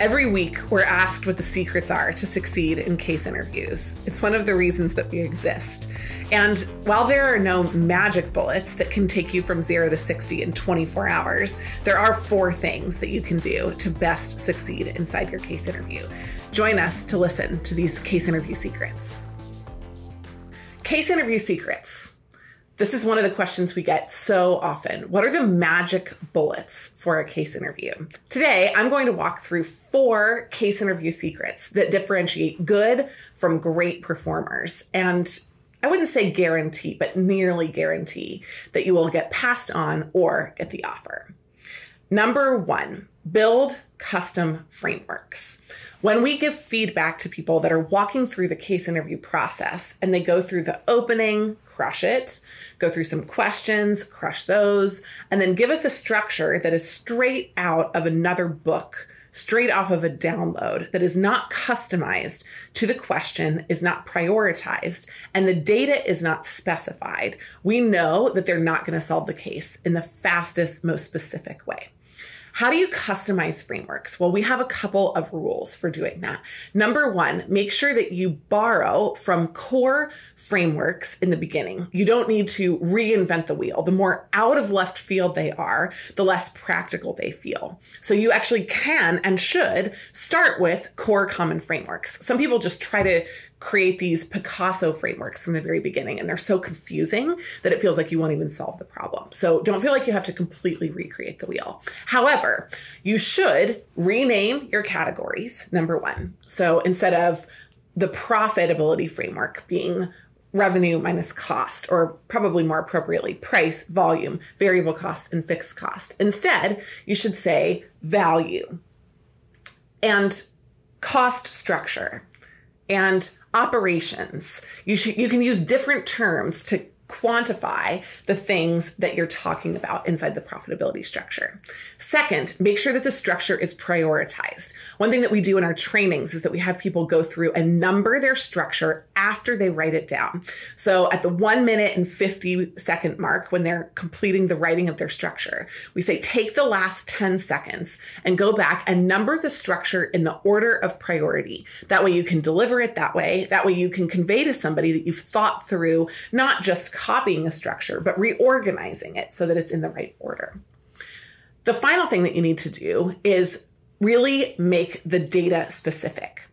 Every week, we're asked what the secrets are to succeed in case interviews. It's one of the reasons that we exist. And while there are no magic bullets that can take you from 0 to 60 in 24 hours, there are 4 things that you can do to best succeed inside your case interview. Join us to listen to these case interview secrets. Case interview secrets. This is one of the questions we get so often. What are the magic bullets for a case interview? Today, I'm going to walk through 4 case interview secrets that differentiate good from great performers. And I wouldn't say guarantee, but nearly guarantee that you will get passed on or get the offer. Number 1, build custom frameworks. When we give feedback to people that are walking through the case interview process and they go through the opening, crush it, go through some questions, crush those, and then give us a structure that is straight out of another book, straight off of a download, that is not customized to the question, is not prioritized, and the data is not specified, we know that they're not going to solve the case in the fastest, most specific way. How do you customize frameworks? Well, we have a couple of rules for doing that. Number 1, make sure that you borrow from core frameworks in the beginning. You don't need to reinvent the wheel. The more out of left field they are, the less practical they feel. So you actually can and should start with core common frameworks. Some people just try to create these Picasso frameworks from the very beginning, and they're so confusing that it feels like you won't even solve the problem. So don't feel like you have to completely recreate the wheel. However, you should rename your categories, number 1. So instead of the profitability framework being revenue minus cost, or probably more appropriately, price, volume, variable cost, and fixed cost. Instead, you should say value and cost structure and operations. You can use different terms to quantify the things that you're talking about inside the profitability structure. Second, make sure that the structure is prioritized. One thing that we do in our trainings is that we have people go through and number their structure after they write it down. So at the 1 minute and 50-second mark, when they're completing the writing of their structure, we say, take the last 10 seconds and go back and number the structure in the order of priority. That way you can deliver it that way. That way you can convey to somebody that you've thought through, not just copying a structure, but reorganizing it so that it's in the right order. The final thing that you need to do is really make the data specific.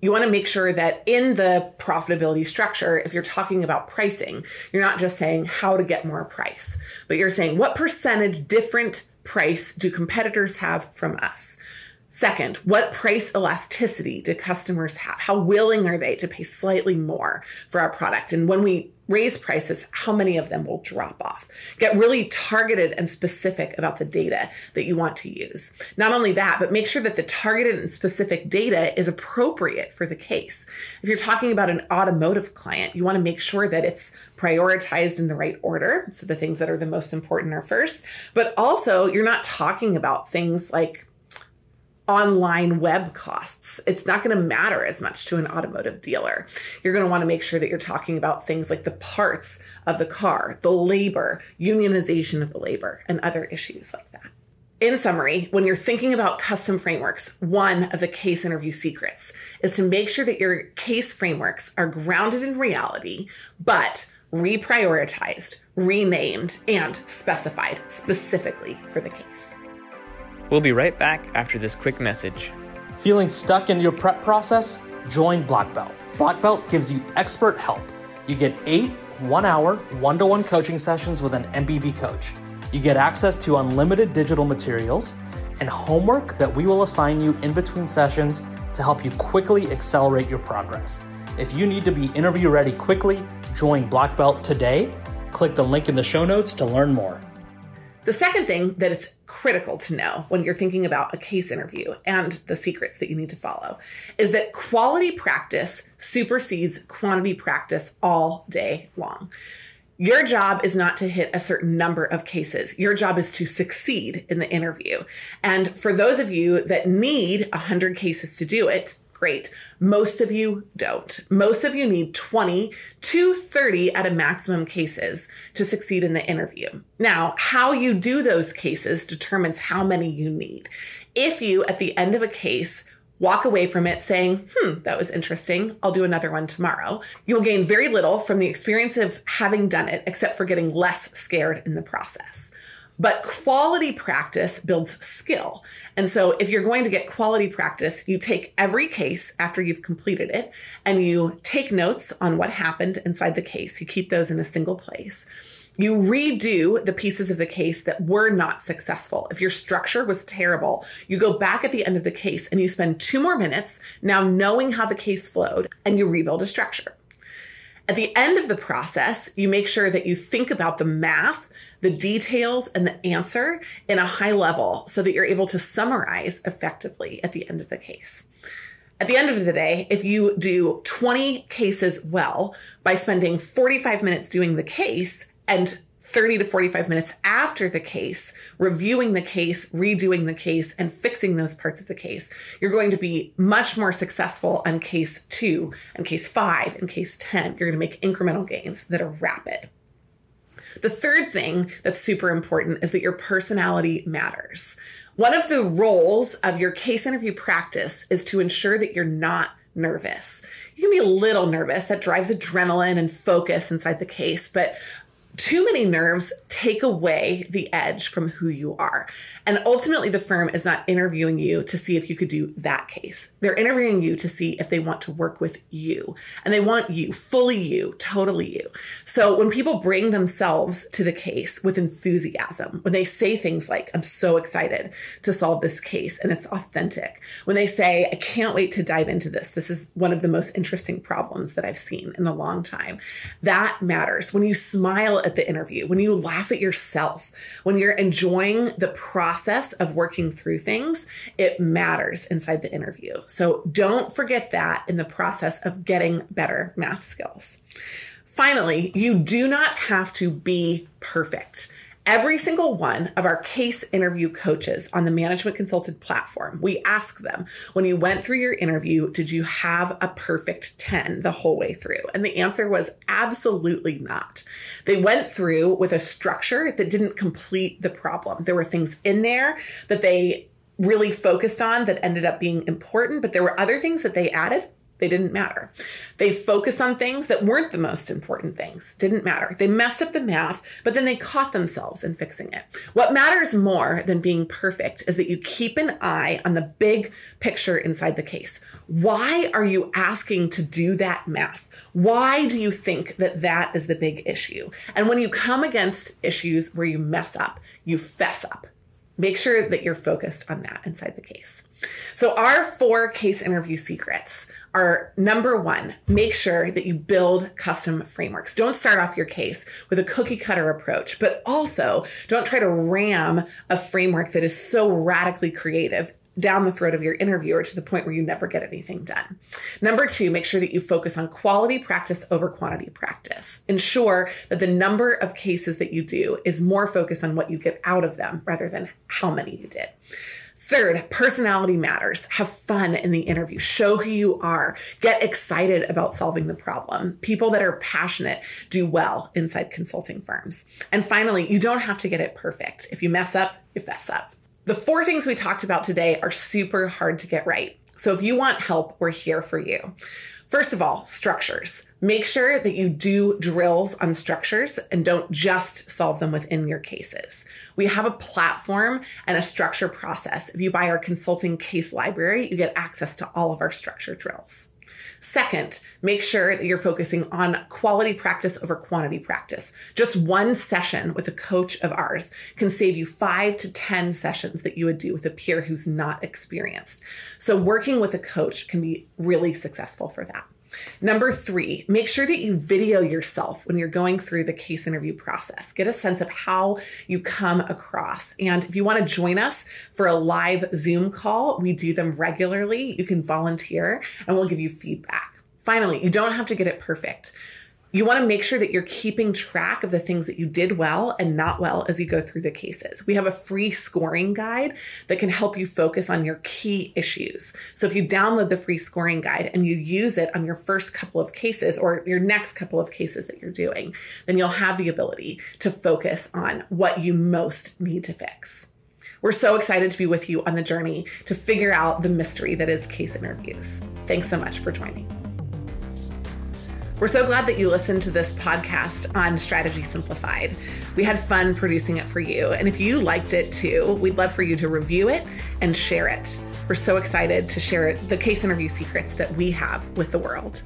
You want to make sure that in the profitability structure, if you're talking about pricing, you're not just saying how to get more price, but you're saying what percentage different price do competitors have from us? Second, what price elasticity do customers have? How willing are they to pay slightly more for our product? And when we raise prices, how many of them will drop off? Get really targeted and specific about the data that you want to use. Not only that, but make sure that the targeted and specific data is appropriate for the case. If you're talking about an automotive client, you want to make sure that it's prioritized in the right order. So the things that are the most important are first, but also you're not talking about things like online web costs. It's not going to matter as much to an automotive dealer. You're going to want to make sure that you're talking about things like the parts of the car, the labor, unionization of the labor, and other issues like that. In summary, when you're thinking about custom frameworks, one of the case interview secrets is to make sure that your case frameworks are grounded in reality, but reprioritized, renamed, and specified specifically for the case. We'll be right back after this quick message. Feeling stuck in your prep process? Join Black Belt. Black Belt gives you expert help. You get 8 one-hour, one-to-one coaching sessions with an MBB coach. You get access to unlimited digital materials and homework that we will assign you in between sessions to help you quickly accelerate your progress. If you need to be interview ready quickly, join Black Belt today. Click the link in the show notes to learn more. The second thing that it's critical to know when you're thinking about a case interview and the secrets that you need to follow is that quality practice supersedes quantity practice all day long. Your job is not to hit a certain number of cases. Your job is to succeed in the interview. And for those of you that need 100 cases to do it, Great. Most of you don't. Most of you need 20 to 30 at a maximum cases to succeed in the interview. Now, how you do those cases determines how many you need. If you, at the end of a case, walk away from it saying, that was interesting, I'll do another one tomorrow, you'll gain very little from the experience of having done it, except for getting less scared in the process. But quality practice builds skill. And so if you're going to get quality practice, you take every case after you've completed it and you take notes on what happened inside the case. You keep those in a single place. You redo the pieces of the case that were not successful. If your structure was terrible, you go back at the end of the case and you spend 2 more minutes now knowing how the case flowed, and you rebuild a structure. At the end of the process, you make sure that you think about the math, the details, and the answer in a high level so that you're able to summarize effectively at the end of the case. At the end of the day, if you do 20 cases well by spending 45 minutes doing the case and 30 to 45 minutes after the case, reviewing the case, redoing the case, and fixing those parts of the case, you're going to be much more successful on case 2 and case 5 and case 10. You're going to make incremental gains that are rapid. The third thing that's super important is that your personality matters. One of the roles of your case interview practice is to ensure that you're not nervous. You can be a little nervous. That drives adrenaline and focus inside the case, but too many nerves take away the edge from who you are. And ultimately, the firm is not interviewing you to see if you could do that case. They're interviewing you to see if they want to work with you. And they want you, fully you, totally you. So when people bring themselves to the case with enthusiasm, when they say things like, I'm so excited to solve this case, and it's authentic. When they say, I can't wait to dive into this. This is one of the most interesting problems that I've seen in a long time. That matters. When you smile at the interview, when you laugh at yourself, when you're enjoying the process of working through things, it matters inside the interview. So don't forget that in the process of getting better math skills. Finally, you do not have to be perfect. Every single one of our case interview coaches on the Management Consulted platform, we ask them, when you went through your interview, did you have a perfect 10 the whole way through? And the answer was absolutely not. They went through with a structure that didn't complete the problem. There were things in there that they really focused on that ended up being important, but there were other things that they added. They didn't matter. They focused on things that weren't the most important things. Didn't matter. They messed up the math, but then they caught themselves in fixing it. What matters more than being perfect is that you keep an eye on the big picture inside the case. Why are you asking to do that math? Why do you think that that is the big issue? And when you come against issues where you mess up, you fess up. Make sure that you're focused on that inside the case. So our 4 case interview secrets are, number 1, make sure that you build custom frameworks. Don't start off your case with a cookie cutter approach, but also don't try to ram a framework that is so radically creative down the throat of your interviewer to the point where you never get anything done. Number 2, make sure that you focus on quality practice over quantity practice. Ensure that the number of cases that you do is more focused on what you get out of them rather than how many you did. 3rd, personality matters. Have fun in the interview. Show who you are. Get excited about solving the problem. People that are passionate do well inside consulting firms. And finally, you don't have to get it perfect. If you mess up, you fess up. The 4 things we talked about today are super hard to get right. So if you want help, we're here for you. First of all, structures. Make sure that you do drills on structures and don't just solve them within your cases. We have a platform and a structure process. If you buy our consulting case library, you get access to all of our structure drills. Second, make sure that you're focusing on quality practice over quantity practice. Just one session with a coach of ours can save you 5 to 10 sessions that you would do with a peer who's not experienced. So working with a coach can be really successful for that. Number 3, make sure that you video yourself when you're going through the case interview process. Get a sense of how you come across. And if you want to join us for a live Zoom call, we do them regularly. You can volunteer and we'll give you feedback. Finally, you don't have to get it perfect. You want to make sure that you're keeping track of the things that you did well and not well as you go through the cases. We have a free scoring guide that can help you focus on your key issues. So if you download the free scoring guide and you use it on your first couple of cases or your next couple of cases that you're doing, then you'll have the ability to focus on what you most need to fix. We're so excited to be with you on the journey to figure out the mystery that is case interviews. Thanks so much for joining. We're so glad that you listened to this podcast on Strategy Simplified. We had fun producing it for you. And if you liked it too, we'd love for you to review it and share it. We're so excited to share the case interview secrets that we have with the world.